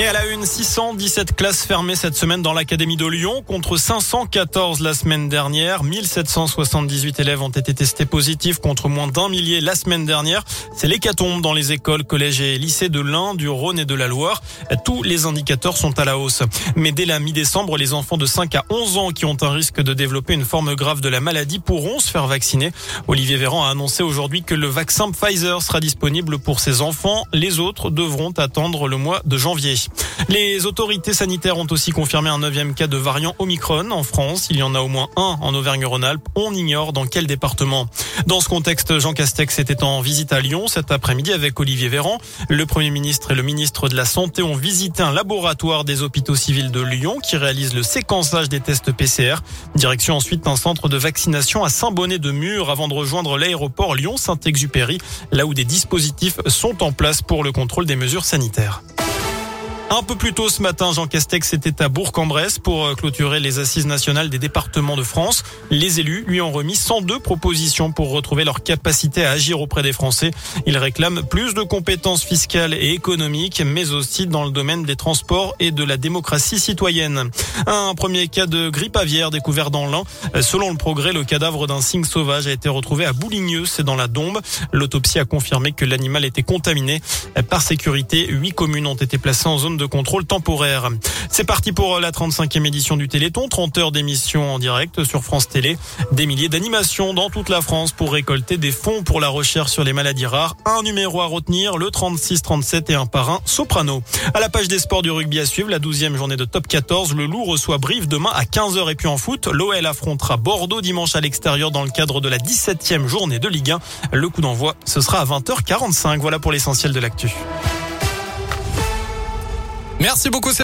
Et à la une, 617 classes fermées cette semaine dans l'Académie de Lyon contre 514 la semaine dernière. 1778 élèves ont été testés positifs contre moins d'un millier la semaine dernière. C'est l'hécatombe dans les écoles, collèges et lycées de l'Ain, du Rhône et de la Loire. Tous les indicateurs sont à la hausse. Mais dès la mi-décembre, les enfants de 5 à 11 ans qui ont un risque de développer une forme grave de la maladie pourront se faire vacciner. Olivier Véran a annoncé aujourd'hui que le vaccin Pfizer sera disponible pour ces enfants. Les autres devront attendre le mois de janvier. Les autorités sanitaires ont aussi confirmé un 9e cas de variant Omicron en France. Il y en a au moins un en Auvergne-Rhône-Alpes. On ignore dans quel département. Dans ce contexte, Jean Castex était en visite à Lyon cet après-midi avec Olivier Véran. Le Premier ministre et le ministre de la Santé ont visité un laboratoire des hôpitaux civils de Lyon qui réalise le séquençage des tests PCR. Direction ensuite un centre de vaccination à Saint-Bonnet-de-Mur avant de rejoindre l'aéroport Lyon-Saint-Exupéry, là où des dispositifs sont en place pour le contrôle des mesures sanitaires. Un peu plus tôt ce matin, Jean Castex était à Bourg-en-Bresse pour clôturer les assises nationales des départements de France. Les élus lui ont remis 102 propositions pour retrouver leur capacité à agir auprès des Français. Ils réclament plus de compétences fiscales et économiques, mais aussi dans le domaine des transports et de la démocratie citoyenne. Un premier cas de grippe aviaire découvert dans l'Ain. Selon le Progrès, le cadavre d'un cygne sauvage a été retrouvé à Boulignes, c'est dans la Dombe. L'autopsie a confirmé que l'animal était contaminé. Par sécurité, 8 communes ont été placées en zone de contrôle temporaire. C'est parti pour la 35e édition du Téléthon. 30 heures d'émissions en direct sur France Télé. Des milliers d'animations dans toute la France pour récolter des fonds pour la recherche sur les maladies rares. Un numéro à retenir, le 36, 37 et un par un, Soprano. À la page des sports du rugby à suivre, la 12e journée de Top 14. Le Lou reçoit Brive demain à 15h. Et puis en foot, l'OL affrontera Bordeaux dimanche à l'extérieur dans le cadre de la 17e journée de Ligue 1. Le coup d'envoi, ce sera à 20h45. Voilà pour l'essentiel de l'actu. Merci beaucoup.